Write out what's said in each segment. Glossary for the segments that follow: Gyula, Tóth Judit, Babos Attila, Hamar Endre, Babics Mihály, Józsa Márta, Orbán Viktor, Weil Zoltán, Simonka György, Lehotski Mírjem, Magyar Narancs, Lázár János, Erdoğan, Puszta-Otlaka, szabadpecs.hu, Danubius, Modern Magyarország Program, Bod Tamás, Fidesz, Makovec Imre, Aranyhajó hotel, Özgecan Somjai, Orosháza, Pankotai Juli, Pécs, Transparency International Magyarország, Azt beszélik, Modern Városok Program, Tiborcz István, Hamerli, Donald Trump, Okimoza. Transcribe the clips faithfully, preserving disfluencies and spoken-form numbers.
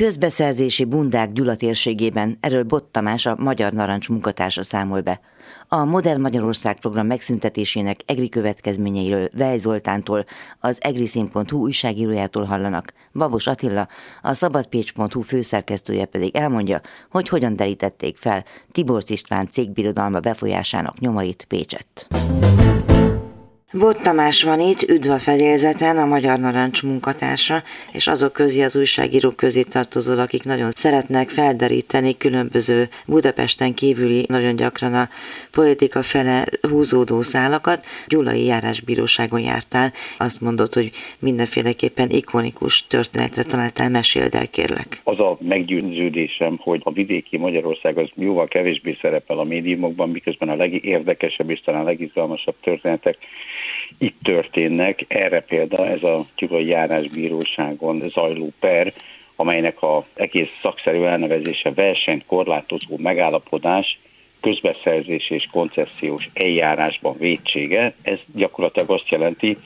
Közbeszerzési bundák Gyula térségében, erről Bod Tamás, a Magyar Narancs munkatársa számol be. A Modern Magyarország Program megszüntetésének egri következményeiről Weil Zoltántól, az egriszin pont hu újságírójától hallanak. Babos Attila, a szabadpécs pont hu főszerkesztője pedig elmondja, hogy hogyan derítették fel Tiborcz István cégbirodalma befolyásának nyomait Pécsett. Bod Tamás van itt, üdv a fedélzeten, a Magyar Narancs munkatársa, és azok közé, az újságírók közé tartozol, akik nagyon szeretnek felderíteni különböző Budapesten kívüli, nagyon gyakran a politika fele húzódó szálakat. Gyulai járásbíróságon jártál, azt mondod, hogy mindenféleképpen ikonikus történetre találtál, meséld el, kérlek. Az a meggyőződésem, hogy a vidéki Magyarország az jóval kevésbé szerepel a médiumokban, miközben a legérdekesebb és talán legizgalmasabb történetek itt történnek. Erre példa ez a gyulai járásbíróságon zajló per, amelynek az egész szakszerű elnevezése versenyt korlátozó megállapodás, közbeszerzés és koncessziós eljárásban vétsége. Ez gyakorlatilag azt jelenti,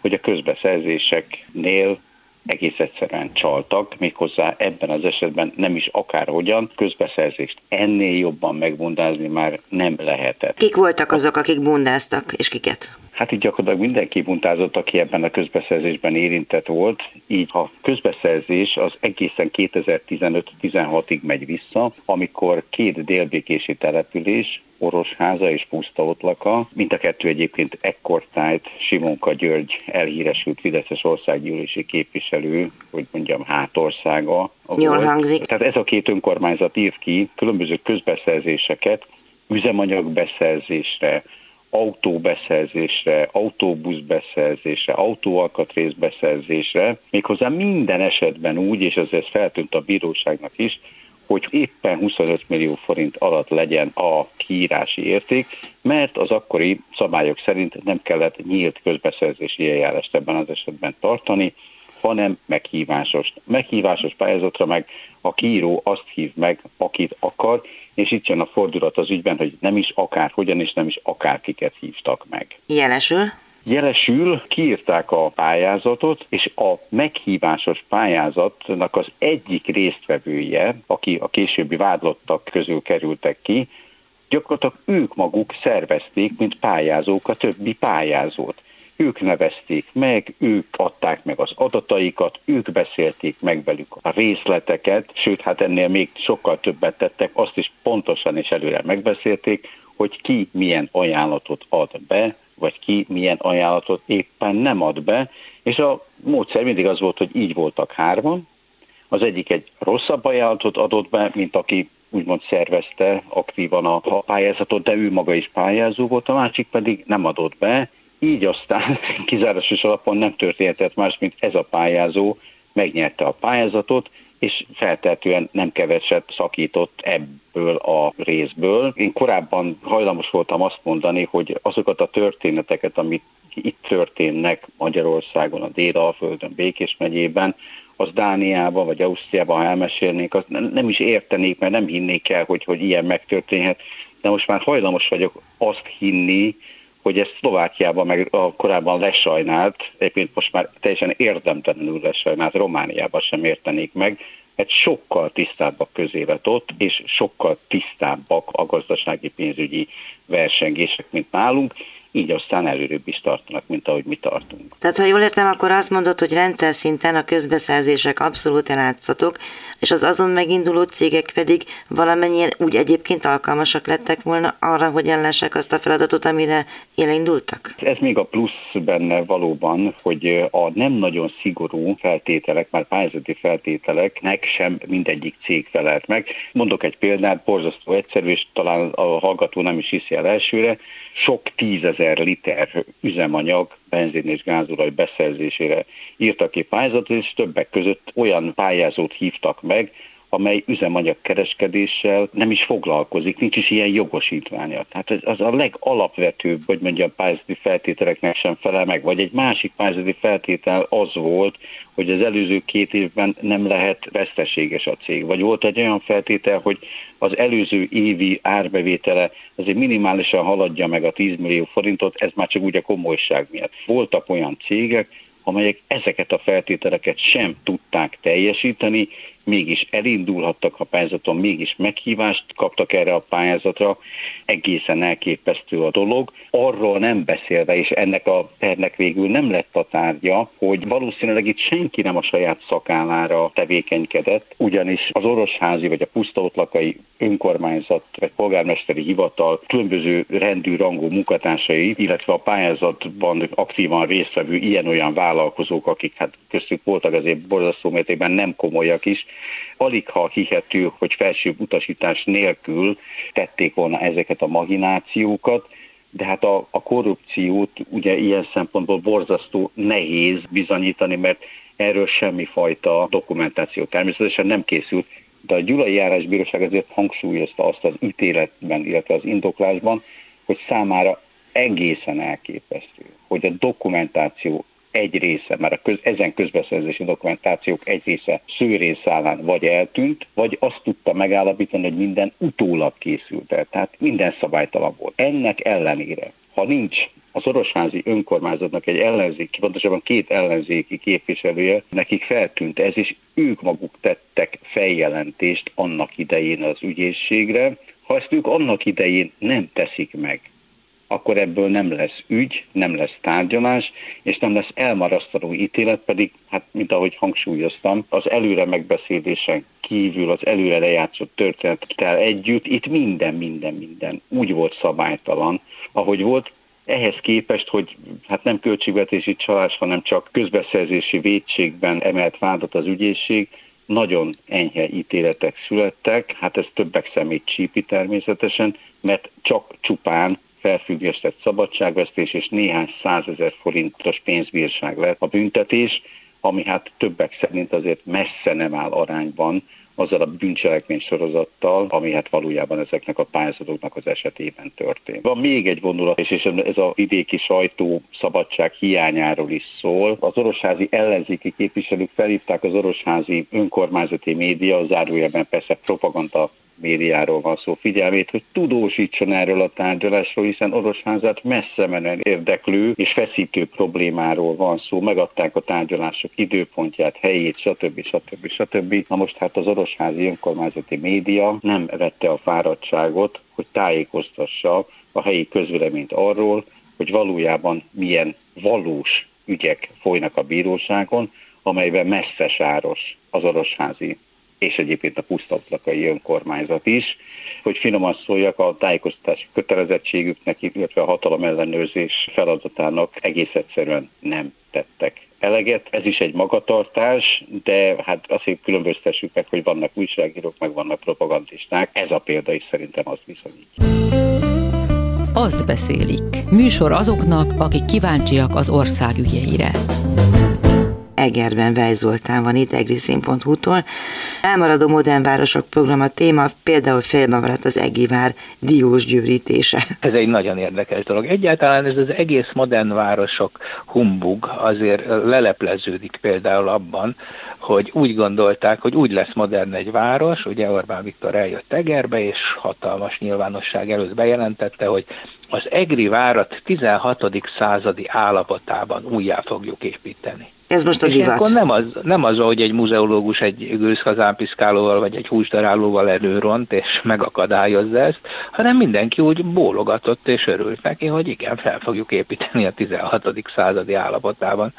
hogy a közbeszerzéseknél egész egyszerűen csaltak, méghozzá ebben az esetben nem is akárhogyan, közbeszerzést ennél jobban megbundázni már nem lehetett. Kik voltak azok, akik bundáztak, és kiket? Hát így gyakorlatilag mindenki bundázott, aki ebben a közbeszerzésben érintett volt. Így a közbeszerzés az egészen kétezer-tizenöt-tizenhatig megy vissza, amikor két délbékési település, Orosháza és Puszta-Otlaka, mind a kettő egyébként ekkortájt Simonka György elhíresült fideszes országgyűlési képviselő, hogy mondjam, hátországa. Jól hangzik. Tehát ez a két önkormányzat ír ki különböző közbeszerzéseket, üzemanyagbeszerzésre, autóbeszerzésre, autóbuszbeszerzésre, autóalkatrészbeszerzésre, méghozzá minden esetben úgy, és ez feltűnt a bíróságnak is, hogy éppen huszonöt millió forint alatt legyen a kiírási érték, mert az akkori szabályok szerint nem kellett nyílt közbeszerzési eljárást ebben az esetben tartani, hanem meghívásos. Meghívásos pályázatra meg a kiíró azt hív meg, akit akar, és itt jön a fordulat az ügyben, hogy nem is akárhogyan, és nem is akárkiket hívtak meg. Jelesül? Jelesül kiírták a pályázatot, és a meghívásos pályázatnak az egyik résztvevője, aki a későbbi vádlottak közül kerültek ki, gyakorlatilag ők maguk szervezték, mint pályázók a többi pályázót. Ők nevezték meg, ők adták meg az adataikat, ők beszélték meg velük a részleteket, sőt, hát ennél még sokkal többet tettek, azt is pontosan és előre megbeszélték, hogy ki milyen ajánlatot ad be, vagy ki milyen ajánlatot éppen nem ad be, és a módszer mindig az volt, hogy így voltak hárman, az egyik egy rosszabb ajánlatot adott be, mint aki úgymond szervezte aktívan a pályázatot, de ő maga is pályázó volt, a másik pedig nem adott be, így aztán kizárásos alapon nem történhetett más, mint ez a pályázó megnyerte a pályázatot, és feltehetően nem keveset szakított ebből a részből. Én korábban hajlamos voltam azt mondani, hogy azokat a történeteket, amit itt történnek Magyarországon, a Dél-Alföldön, Békés megyében, az Dániában vagy Ausztriában, ha elmesélnék, azt nem is értenék, mert nem hinnék el, hogy, hogy ilyen megtörténhet. De most már hajlamos vagyok azt hinni, hogy ezt Szlovákiában, meg a korábban lesajnált, egyébként most már teljesen érdemtelenül lesajnált, Romániában sem értenék meg, mert sokkal tisztábbak közélet ott, és sokkal tisztábbak a gazdasági pénzügyi versengések, mint nálunk, így aztán előrébb is tartanak, mint ahogy mi tartunk. Tehát, ha jól értem, akkor azt mondod, hogy rendszer szinten a közbeszerzések abszolút elátszatok, és az azon meginduló cégek pedig valamennyien úgy egyébként alkalmasak lettek volna arra, hogy ellássák azt a feladatot, amire elindultak? Ez még a plusz benne valóban, hogy a nem nagyon szigorú feltételek, már pályázati feltételeknek sem mindegyik cég felelt meg. Mondok egy példát, borzasztó egyszerű, és talán a hallgató nem is hiszi el elsőre, sok tízezer liter üzemanyag, benzin és gázolaj beszerzésére írtak ki pályázatot, és többek között olyan pályázót hívtak meg, amely üzemanyagkereskedéssel nem is foglalkozik, nincs is ilyen jogosítványa. Tehát ez az a legalapvetőbb, hogy mondjam, pályázati feltételeknek sem felel meg, vagy egy másik pályázati feltétel az volt, hogy az előző két évben nem lehet veszteséges a cég. Vagy volt egy olyan feltétel, hogy az előző évi árbevétele azért minimálisan haladja meg a tíz millió forintot, ez már csak úgy a komolyság miatt. Voltak olyan cégek, amelyek ezeket a feltételeket sem tudták teljesíteni, mégis elindulhattak a pályázaton, mégis meghívást kaptak erre a pályázatra. Egészen elképesztő a dolog. Arról nem beszélve, és ennek a pernek végül nem lett a tárgya, hogy valószínűleg itt senki nem a saját szakállára tevékenykedett, ugyanis az orosházi vagy a puszta-otlakai önkormányzat vagy polgármesteri hivatal különböző rendű rangú munkatársai, illetve a pályázatban aktívan résztvevő ilyen-olyan vállalkozók, akik hát köztük voltak azért borzasztó mértékben nem komolyak is, aligha hihető, hogy felsőbb utasítás nélkül tették volna ezeket a maginációkat, de hát a, a korrupciót ugye ilyen szempontból borzasztó nehéz bizonyítani, mert erről semmifajta dokumentáció természetesen nem készült, de a Gyulai járásbíróság azért hangsúlyozta azt az ítéletben, illetve az indoklásban, hogy számára egészen elképesztő, hogy a dokumentáció egy része, mert a köz, ezen közbeszerzési dokumentációk egy része szőrészszállán vagy eltűnt, vagy azt tudta megállapítani, hogy minden utólag készült el, tehát minden szabálytalan volt. Ennek ellenére, ha nincs az orosházi önkormányzatnak egy ellenzéki, pontosabban két ellenzéki képviselője, nekik feltűnt ez, és ők maguk tettek feljelentést annak idején az ügyészségre. Ha ezt ők annak idején nem teszik meg, akkor ebből nem lesz ügy, nem lesz tárgyalás, és nem lesz elmarasztaló ítélet, pedig, hát mint ahogy hangsúlyoztam, az előre megbeszélésen kívül az előre lejátszott történettel együtt, itt minden, minden, minden úgy volt szabálytalan, ahogy volt. Ehhez képest, hogy hát nem költségvetési csalás, hanem csak közbeszerzési vétségben emelt vádat az ügyészség, nagyon enyhe ítéletek születtek, hát ez többek szemét csípi természetesen, mert csak csupán felfüggesztett szabadságvesztés és néhány százezer forintos pénzbírság lett a büntetés, ami hát többek szerint azért messze nem áll arányban azzal a bűncselekmény sorozattal, ami hát valójában ezeknek a pályázatoknak az esetében történt. Van még egy vonulat, és ez a vidéki sajtó szabadság hiányáról is szól. Az orosházi ellenzéki képviselők felhívták az orosházi önkormányzati média, zárójelben persze propaganda médiáról van szó, figyelmét, hogy tudósítson erről a tárgyalásról, hiszen Orosházát messze menően érdeklő és feszítő problémáról van szó, megadták a tárgyalások időpontját, helyét, stb. stb. stb. Na most hát az orosházi önkormányzati média nem vette a fáradtságot, hogy tájékoztassa a helyi közvéleményt arról, hogy valójában milyen valós ügyek folynak a bíróságon, amelyben messze sáros az orosházi és egyébként a puszta-otlakai önkormányzat is, hogy finoman szóljak, a tájékoztatási kötelezettségüknek, illetve a hatalomellenőrzés feladatának egész egyszerűen nem tettek eleget. Ez is egy magatartás, de hát azért különböztessük meg, hogy vannak újságírók, meg vannak propagandisták. Ez a példa is szerintem azt viszonyítja. Azt beszélik. Műsor azoknak, akik kíváncsiak az ország ügyeire. Egerben Weil Zoltán van itt, egriszin pont hu-tól. Elmaradó modern városok program a téma, például félbe maradt az Egi vár diósgyűrítése. Ez egy nagyon érdekes dolog. Egyáltalán ez az egész modern városok humbug azért lelepleződik például abban, hogy úgy gondolták, hogy úgy lesz modern egy város, ugye Orbán Viktor eljött Egerbe, és hatalmas nyilvánosság előtt bejelentette, hogy az egri várat tizenhatodik századi állapotában újjá fogjuk építeni. Ez most a divat. És nem az, nem az, hogy egy muzeológus egy gőzkazánpiszkálóval vagy egy húsdarálóval előront és megakadályozza ezt, hanem mindenki úgy bólogatott és örült neki, hogy igen, fel fogjuk építeni a tizenhatodik századi állapotában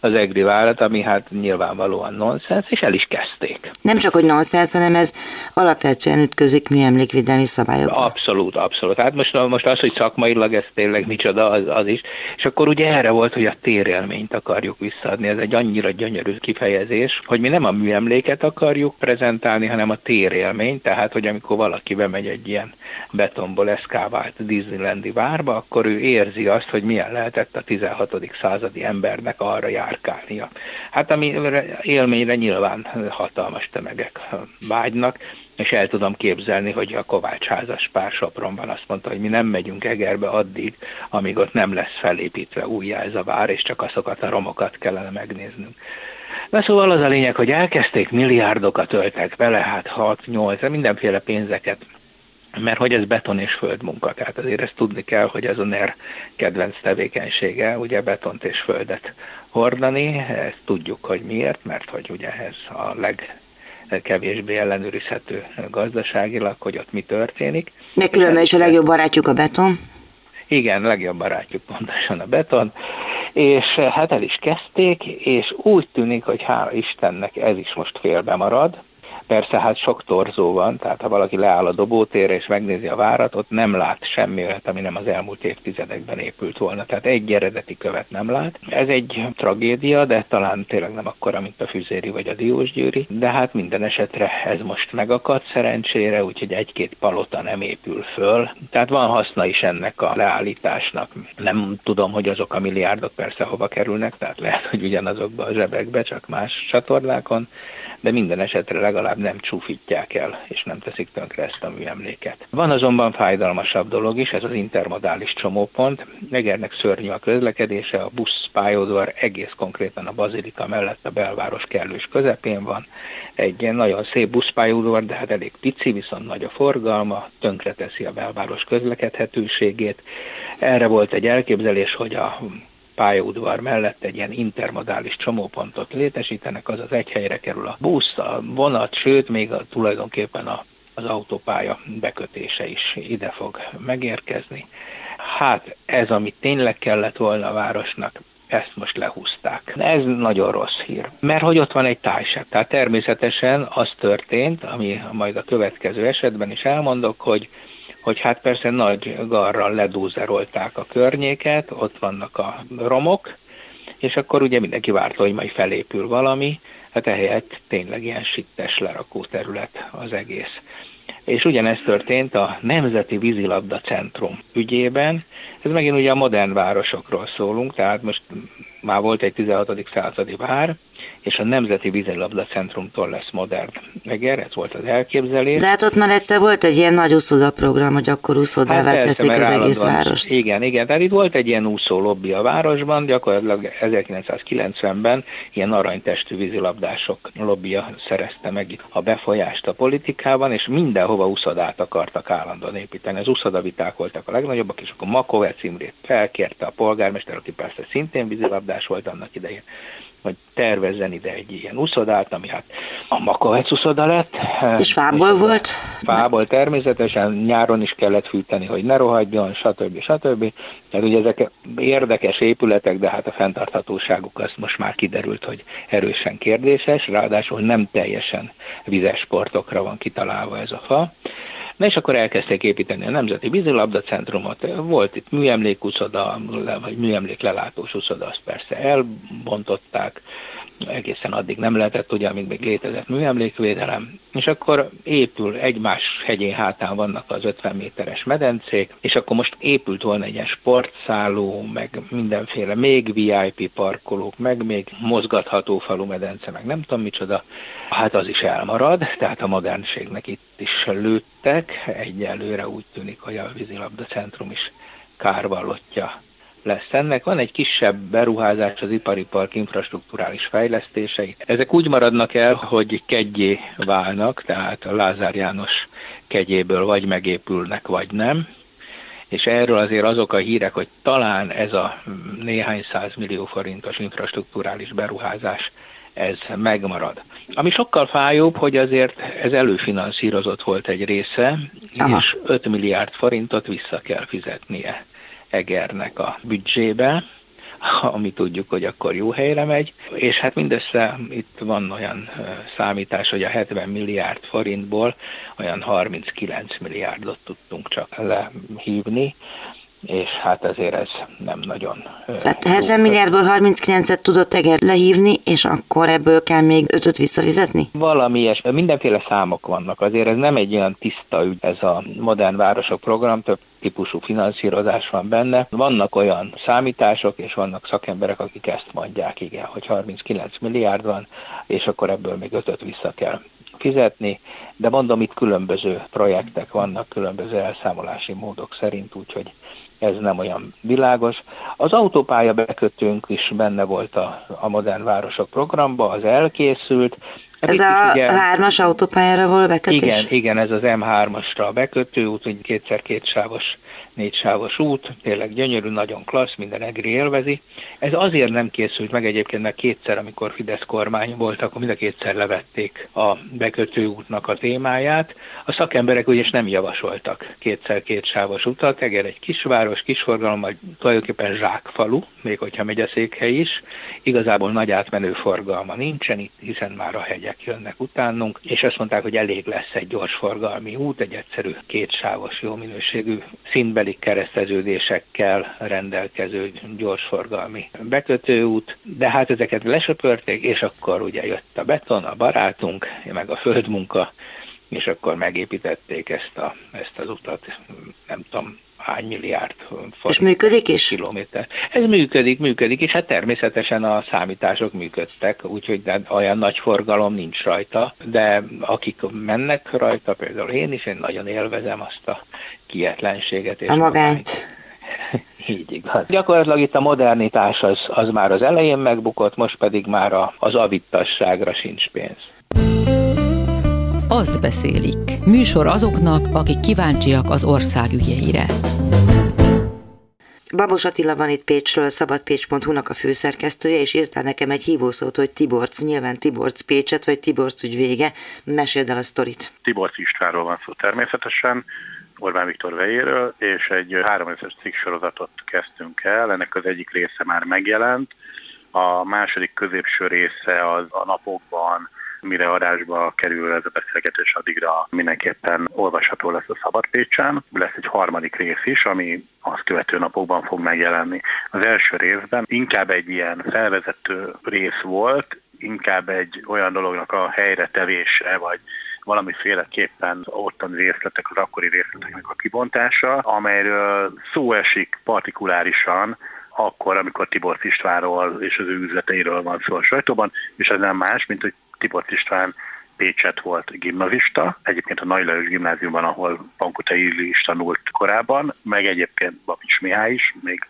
az egri várat, ami hát nyilvánvalóan nonsens, és el is kezdték. Nem csak, hogy nonsens, hanem ez alapvetően ütközik műemlékvédelmi szabályokba. Abszolút, abszolút. Hát most, most az, hogy szakmailag ez tényleg micsoda, az, az is. És akkor ugye erre volt, hogy a térélményt akarjuk visszaadni. Ez egy annyira gyönyörű kifejezés, hogy mi nem a műemléket akarjuk prezentálni, hanem a térélményt, tehát, hogy amikor valaki bemegy egy ilyen betonból eszkávált Disneylandi várba, akkor ő érzi azt, hogy milyen lehetett a tizenhatodik századi embernek arra járkálnia. Hát ami élményre nyilván hatalmas tömegek vágynak, és el tudom képzelni, hogy a Kovács házas pár Sopronban azt mondta, hogy mi nem megyünk Egerbe addig, amíg ott nem lesz felépítve újjá ez a vár, és csak azokat a romokat kellene megnéznünk. Na szóval az a lényeg, hogy elkezdték, milliárdokat öltek bele, hát hat-nyolc, mindenféle pénzeket, mert hogy ez beton és földmunka, tehát azért ezt tudni kell, hogy ez a NER kedvenc tevékenysége, ugye betont és földet hordani, ezt tudjuk, hogy miért, mert hogy ugye ez a leg kevésbé ellenőrizhető gazdaságilag, hogy ott mi történik. De különben is a legjobb barátjuk a beton. Igen, legjobb barátjuk pontosan a beton, és hát el is kezdték, és úgy tűnik, hogy hála Istennek ez is most félbe marad. Persze hát sok torzó van, tehát ha valaki leáll a dobótérre és megnézi a várat, ott nem lát semmi olyat, ami nem az elmúlt évtizedekben épült volna, tehát egy eredeti követ nem lát. Ez egy tragédia, de talán tényleg nem akkora, mint a Füzéri vagy a Diósgyőri, de hát minden esetre ez most megakadt szerencsére, úgyhogy egy-két palota nem épül föl. Tehát van haszna is ennek a leállításnak. Nem tudom, hogy azok a milliárdok persze hova kerülnek, tehát lehet, hogy ugyanazokba a zsebekbe, csak más csatornákon, de minden esetre legalább nem csúfítják el, és nem teszik tönkre ezt a műemléket. Van azonban fájdalmasabb dolog is, ez az intermodális csomópont. Egernek szörnyű a közlekedése, a buszpályaudvar egész konkrétan a bazilika mellett a belváros kellős közepén van. Egy nagyon szép buszpályaudvar, de hát elég pici, viszont nagy a forgalma, tönkreteszi a belváros közlekedhetőségét. Erre volt egy elképzelés, hogy a pályaudvar mellett egy ilyen intermodális csomópontot létesítenek, azaz egy helyre kerül a busz, a vonat, sőt, még a, tulajdonképpen a, az autópálya bekötése is ide fog megérkezni. Hát ez, amit tényleg kellett volna a városnak, ezt most lehúzták. Ez nagyon rossz hír, mert hogy ott van egy tájsebb. Tehát természetesen az történt, ami majd a következő esetben is elmondok, hogy hogy hát persze nagy garral ledúzerolták a környéket, ott vannak a romok, és akkor ugye mindenki várta, hogy majd felépül valami, hát ehelyett tényleg ilyen sittes lerakó terület az egész. És ugyanez történt a Nemzeti Vízilabda Centrum ügyében, ez megint ugye a modern városokról szólunk, tehát most már volt egy tizenhatodik századi vár, és a Nemzeti Vízilabda Centrumtól lesz modern Eger, ez volt az elképzelés. De hát ott már egyszer volt egy ilyen nagy úszoda program, hogy akkor úszodává hát teszik az egész várost. Igen, igen, tehát itt volt egy ilyen úszó lobby a városban, gyakorlatilag ezerkilencszázkilencvenben ilyen aranytestű vízilabdások lobbija szerezte meg a befolyást a politikában, és mindenhova úszodát akartak állandóan építeni. Az úszodaviták voltak a legnagyobbak, és akkor Makovec Imrét felkérte a polgármester, aki persze szintén vízilabdás volt annak idején, hogy tervezzen ide egy ilyen úszodát, ami hát a Makovec úszoda lett. És fából volt? Fából természetesen, nyáron is kellett fűteni, hogy ne rohadjon, stb. stb. Tehát ugye ezek érdekes épületek, de hát a fenntarthatóságuk az most már kiderült, hogy erősen kérdéses, ráadásul nem teljesen vizes sportokra van kitalálva ez a fa. Na és akkor elkezdték építeni a Nemzeti Vízilabda Centrumot, volt itt műemlékúszoda, vagy műemléklelátós úszoda, azt persze elbontották, egészen addig nem lehetett, ugye, amíg még létezett műemlékvédelem, és akkor épül, egymás hegyén hátán vannak az ötven méteres medencék, és akkor most épült volna egy ilyen sportszálló, meg mindenféle, még vé i pé parkolók, meg még mozgatható falu medence, meg nem tudom micsoda, hát az is elmarad, tehát a modernségnek itt is lőttek, egyelőre úgy tűnik, hogy a vízilabda centrum is kárvallottja lesz ennek. Van egy kisebb beruházás az ipari park infrastrukturális fejlesztései. Ezek úgy maradnak el, hogy keggyé válnak, tehát a Lázár János kegyéből vagy megépülnek, vagy nem. És erről azért azok a hírek, hogy talán ez a néhány százmillió forintos infrastrukturális beruházás ez megmarad. Ami sokkal fájóbb, hogy azért ez előfinanszírozott volt egy része, aha, és öt milliárd forintot vissza kell fizetnie Egernek a büdzsébe, ami tudjuk, hogy akkor jó helyre megy, és hát mindössze itt van olyan számítás, hogy a hetven milliárd forintból olyan harminckilenc milliárdot tudtunk csak lehívni, és hát azért ez nem nagyon... Tehát hetven milliárdból harminckilencet tudott Eger lehívni, és akkor ebből kell még ötöt visszafizetni? Valami ilyesmi. Mindenféle számok vannak. Azért ez nem egy olyan tiszta ügy, ez a Modern Városok Program, több típusú finanszírozás van benne. Vannak olyan számítások, és vannak szakemberek, akik ezt mondják, igen, hogy harminckilenc milliárd van, és akkor ebből még ötöt vissza kell fizetni, de mondom, itt különböző projektek vannak, különböző elszámolási módok szerint, úgyhogy ez nem olyan világos. Az autópálya bekötőnk is benne volt a, a Modern Városok Programban, az elkészült, Ez a hármas autópályára való bekötés? Igen, igen, ez az em hármasra bekötő út, úgy kétszer kétsávos, négysávos út, tényleg gyönyörű, nagyon klassz, minden egri élvezi. Ez azért nem készült meg egyébként, mert kétszer, amikor Fidesz kormány volt, akkor mind a kétszer levették a bekötő útnak a témáját. A szakemberek ugyanis nem javasoltak kétszer kétsávos utat, Eger egy kisváros, kisforgalom, tulajdonképpen zsákfalu, még hogyha megyeszékhely is, igazából nagy átmenő forgalma nincsen itt, hiszen már a hegyek jönnek utánunk, és azt mondták, hogy elég lesz egy gyorsforgalmi út, egy egyszerű kétsávos, jó minőségű, szintbeli kereszteződésekkel rendelkező gyorsforgalmi bekötőút, de hát ezeket lesöpörték, és akkor ugye jött a beton, a barátunk, meg a földmunka, és akkor megépítették ezt, a, ezt az utat, nem tudom, hány milliárd forint. És működik is? Kilométer. Ez működik, működik, és hát természetesen a számítások működtek, úgyhogy olyan nagy forgalom nincs rajta, de akik mennek rajta, például én is, én nagyon élvezem azt a kietlenséget. És a magát. Így igaz. Gyakorlatilag itt a modernitás az, az már az elején megbukott, most pedig már a, az avittasságra sincs pénz. Azt beszélik. Műsor azoknak, akik kíváncsiak az ország ügyeire. Babos Attila van itt Pécsről, szabadpécs pont hu-nak a főszerkesztője, és írtál nekem egy hívószót, hogy Tiborcz, nyilván Tiborcz Pécset, vagy Tiborcz ügy vége. Meséld el a sztorit. Tiborcz Istvánról van szó természetesen, Orbán Viktor vejéről, és egy háromrészes cikksorozatot kezdtünk el, ennek az egyik része már megjelent, a második középső része az a napokban, mire adásba kerül ez a beszélgetés, addigra mindenképpen olvasható lesz a Szabadpécsen. Lesz egy harmadik rész is, ami azt követő napokban fog megjelenni. Az első részben inkább egy ilyen felvezető rész volt, inkább egy olyan dolognak a helyre tevése, vagy valamiféleképpen ottani részletek, az akkori részleteknek a kibontása, amelyről szó esik partikulárisan, akkor, amikor Tiborcz Istvánról és az ő üzleteiről van szó a sajtóban, és ez nem más, mint hogy Tiborcz István Pécsett volt gimnazista, egyébként a Nagy Lajos gimnáziumban, ahol Pankotai Juli is tanult korábban, meg egyébként Babics Mihály is, még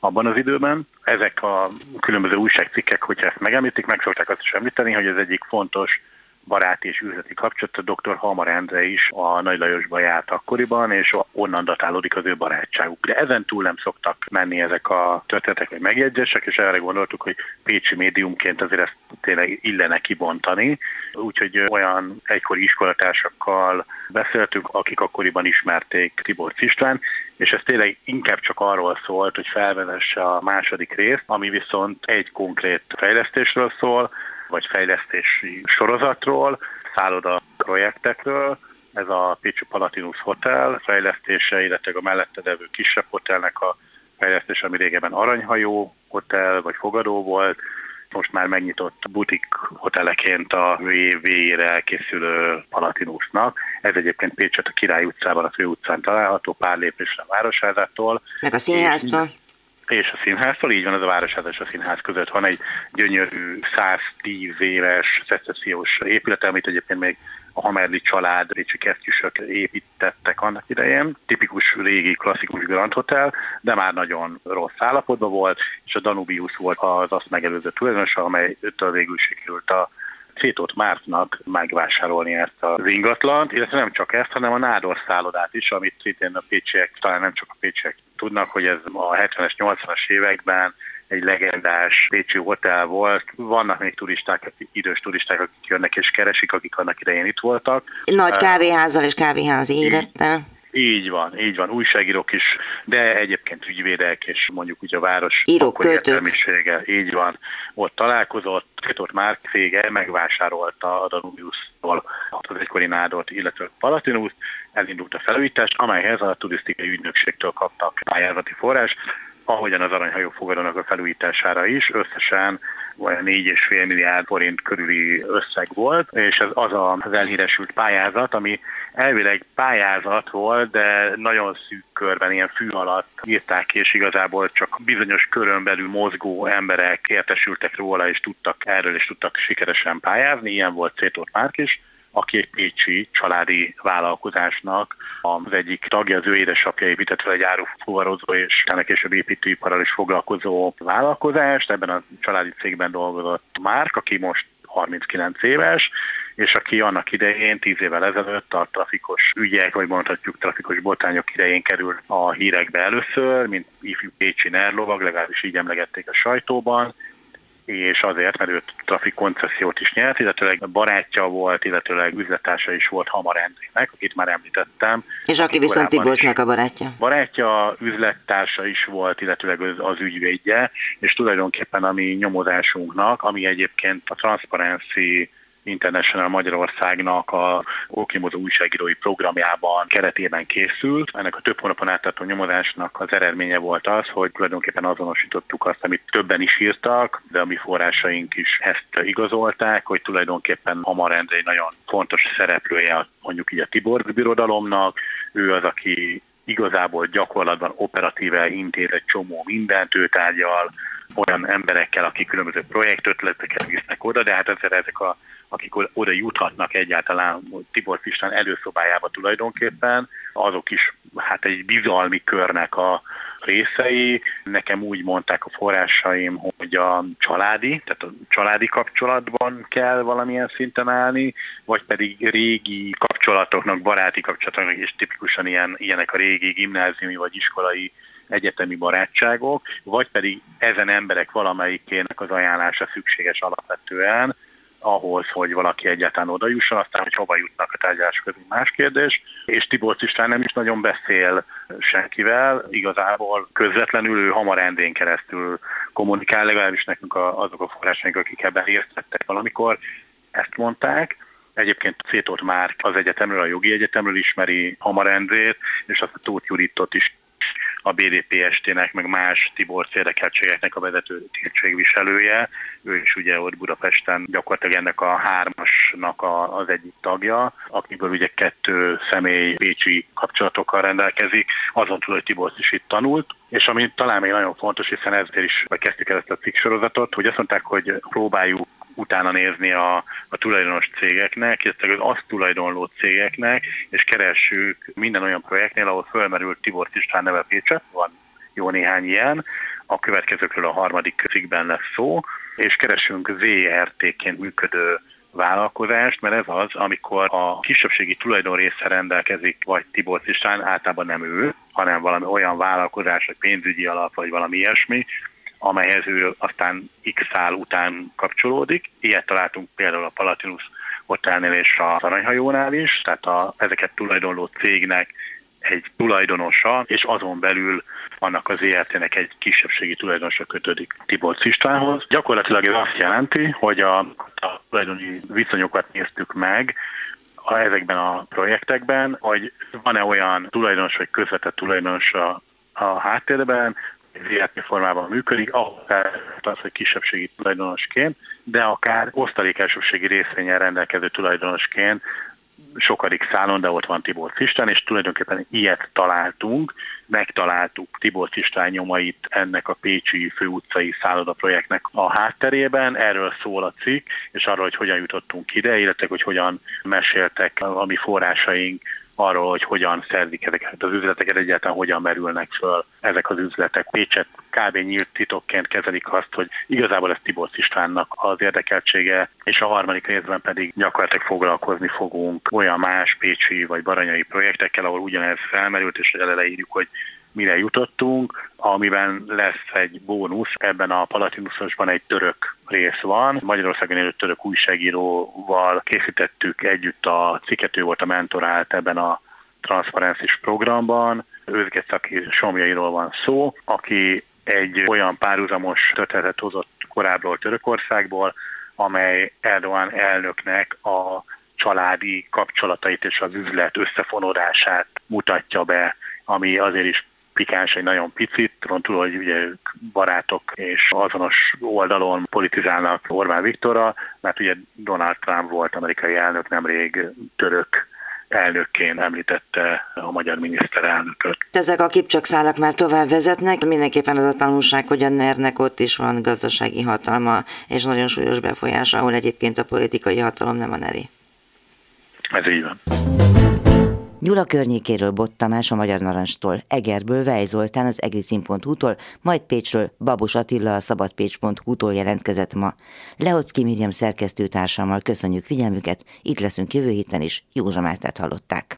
abban az időben. Ezek a különböző újságcikkek, hogyha ezt megemlítik, meg szokták azt is említeni, hogy az egyik fontos baráti és üzleti kapcsolat, a doktor Hamar Endre is a Nagy Lajosba járt akkoriban, és onnan datálódik az ő barátságuk. De ezen túl nem szoktak menni ezek a történetek, vagy megjegyzések, és erre gondoltuk, hogy pécsi médiumként azért ezt tényleg illene kibontani. Úgyhogy olyan egykori iskolatársakkal beszéltünk, akik akkoriban ismerték Tiborcz István, és ez tényleg inkább csak arról szólt, hogy felvezesse a második részt, ami viszont egy konkrét fejlesztésről szól, vagy fejlesztési sorozatról, szálloda projektekről. Ez a Pécsi Palatinus Hotel fejlesztése, illetve a mellette levő kisebb hotelnek a fejlesztése, ami régebben Aranyhajó hotel vagy fogadó volt. Most már megnyitott butik hoteleként a év végére elkészülő Palatinusnak. Ez egyébként Pécset a Király utcában, a Fő utcán található, pár lépésre a Városházától. Meg a színháztól. És a színháztól, így van, ez a Városháza és a színház között van egy gyönyörű, száztíz éves szecessziós épület, amit egyébként még a Hamerli család, pécsi kesztyűsök építettek annak idején. Tipikus régi, klasszikus Grand Hotel, de már nagyon rossz állapotban volt, és a Danubius volt az azt megelőző tulajdonosa, amely öttől végül sikerült a Szétó Márknak megvásárolni ezt az ingatlant, illetve nem csak ezt, hanem a Nádor szállodát is, amit szintén a pécsiek, talán nem csak a pécsiek tudnak, hogy ez a hetvenes, nyolcvanas években egy legendás pécsi hotel volt. Vannak még turisták, idős turisták, akik jönnek és keresik, akik annak idején itt voltak. Nagy kávéházzal és kávéházi élettel. Így van, így van, újságírók is, de egyébként ügyvédek, és mondjuk úgy a város akkori értelmisége, így van, ott találkozott. Szétó Márk cége megvásárolta a Danubiustól az egykori Nádort, illetve Palatinust, elindult a felújítás, amelyhez a turisztikai ügynökségtől kaptak pályázati forrás, ahogyan az Aranyhajó fogadónak a felújítására is, összesen olyan négy egész öt milliárd forint körüli összeg volt, és ez az az elhíresült pályázat, ami elvileg pályázat volt, de nagyon szűk körben, ilyen fű alatt írták, és igazából csak bizonyos körön belül mozgó emberek értesültek róla, és tudtak erről, és tudtak sikeresen pályázni, ilyen volt Szétó Márk is, aki egy pécsi családi vállalkozásnak az egyik tagja, az ő édesapja épített fel egy árufuvarozó és utána később építőiparral is foglalkozó vállalkozást. Ebben a családi cégben dolgozott Márk, aki most harminckilenc éves, és aki annak idején tíz évvel ezelőtt a trafikos ügyek, vagy mondhatjuk trafikos botrányok idején kerül a hírekbe először, mint ifjú pécsi nerlovag, legalábbis így emlegették a sajtóban, és azért, mert ő trafikkoncessziót is nyert, illetőleg barátja volt, illetőleg üzlettársa is volt Hamar Endrének, akit már említettem. És aki viszont Tiborcznak a barátja. Barátja, üzlettársa is volt, illetőleg az ügyvédje, és tulajdonképpen a mi nyomozásunknak, ami egyébként a Transparency International Magyarországnak a Okimoza újságírói programjában keretében készült. Ennek a több hónapon áttartó nyomozásnak az eredménye volt az, hogy tulajdonképpen azonosítottuk azt, amit többen is írtak, de a mi forrásaink is ezt igazolták, hogy tulajdonképpen Hamar Endre egy nagyon fontos szereplője mondjuk így a Tiborcz birodalomnak, ő az, aki igazából gyakorlatban operatíve intéz egy csomó mindent, ő tárgyal olyan emberekkel, akik különböző projektötleteket visznek oda, de hát azért ezek a akik oda juthatnak egyáltalán Tiborcz István előszobájába tulajdonképpen, azok is hát egy bizalmi körnek a részei. Nekem úgy mondták a forrásaim, hogy a családi, tehát a családi kapcsolatban kell valamilyen szinten állni, vagy pedig régi kapcsolatoknak, baráti kapcsolatoknak, és tipikusan ilyen, ilyenek a régi gimnáziumi vagy iskolai egyetemi barátságok, vagy pedig ezen emberek valamelyikének az ajánlása szükséges alapvetően, ahhoz, hogy valaki egyáltalán oda jusson, aztán, hogy hova jutnak a tárgyalás közül más kérdés. És Tiborcz István nem is nagyon beszél senkivel, igazából közvetlenül ő Hamar Endrén keresztül kommunikál, legalábbis nekünk a, azok a forrásaink, akik ebben részt vettek valamikor, ezt mondták. Egyébként Szétó Márk az egyetemről, a jogi egyetemről ismeri Hamar Endrét, és azt a Tóth Juditot is a bé dé pé es té-nek, meg más Tiborcz érdekeltségeknek a vezető tisztségviselője. Ő is ugye ott Budapesten gyakorlatilag ennek a hármasnak a, az egyik tagja, akiből ugye kettő személy pécsi kapcsolatokkal rendelkezik, azon túl, hogy Tiborcz is itt tanult. És ami talán még nagyon fontos, hiszen ezért is bekezdtük el ezt a cikksorozatot, hogy azt mondták, hogy próbáljuk utána nézni a, a tulajdonos cégeknek, illetve az azt tulajdonló cégeknek, és keressük minden olyan projektnél, ahol fölmerült Tiborcz István neve Pécset, van jó néhány ilyen, a következőkről a harmadik cikkben lesz szó, és keressünk zé er té-ként működő vállalkozást, mert ez az, amikor a kisebbségi tulajdon része rendelkezik, vagy Tiborcz István, általában nem ő, hanem valami olyan vállalkozás, vagy pénzügyi alap, vagy valami ilyesmi, amelyhez ő aztán x szál után kapcsolódik. Ilyet találtunk például a Palatinus Hotelnél és az Aranyhajónál is, tehát a, ezeket tulajdonló cégnek egy tulajdonosa, és azon belül annak az zé er té-nek egy kisebbségi tulajdonosa kötődik Tiborcz Istvánhoz. Gyakorlatilag ez azt jelenti, hogy a, a tulajdoni viszonyokat néztük meg, a, ezekben a projektekben, hogy van-e olyan tulajdonos, vagy közvetett tulajdonos a, a háttérben, zé er té formában működik, akár az, hogy kisebbségi tulajdonosként, de akár osztalékelsőbségi részvényen rendelkező tulajdonosként sokadik szálon, de ott van Tiborcz István, és tulajdonképpen ilyet találtunk, megtaláltuk Tiborcz István nyomait ennek a pécsi főutcai szálloda projektnek a hátterében, erről szól a cikk, és arról, hogy hogyan jutottunk ide, illetve, hogy hogyan meséltek a mi forrásaink arról, hogy hogyan szerzik ezeket az üzleteket, egyáltalán hogyan merülnek föl ezek az üzletek. Pécset kb. Nyílt titokként kezelik azt, hogy igazából ez Tiborcz Istvánnak az érdekeltsége, és a harmadik részben pedig gyakorlatilag foglalkozni fogunk olyan más pécsi vagy baranyai projektekkel, ahol ugyanez felmerült, és leírjuk, hogy mire jutottunk, amiben lesz egy bónusz, ebben a Palatinusosban egy török rész van. Magyarországon élő török újságíróval készítettük együtt a cikket, ő volt a mentorált ebben a transzparenszis programban. Özgecan Somjairól van szó, aki egy olyan párhuzamos történetet hozott korábbról Törökországból, amely Erdoğan elnöknek a családi kapcsolatait és az üzlet összefonódását mutatja be, ami azért is pikáns egy nagyon picit, túl, hogy ugye barátok és azonos oldalon politizálnak Orbán Viktorral, mert ugye Donald Trump volt amerikai elnök, nemrég török elnökként említette a magyar miniszterelnököt. Ezek a kipcsakszállak már tovább vezetnek, mindenképpen az a tanulság, hogy a nernek ott is van gazdasági hatalma és nagyon súlyos befolyása, ahol egyébként a politikai hatalom nem a neri. Ez így van. Gyula környékéről Bod Tamás a Magyar Narancstól, Egerből Weil Zoltán az egriszin pont hu-tól, majd Pécsről Babos Attila a szabadpécs pont hu-tól jelentkezett ma. Lehotski Mírjem szerkesztőtársammal köszönjük figyelmüket, itt leszünk jövő héten is, Józsa Mártát hallották.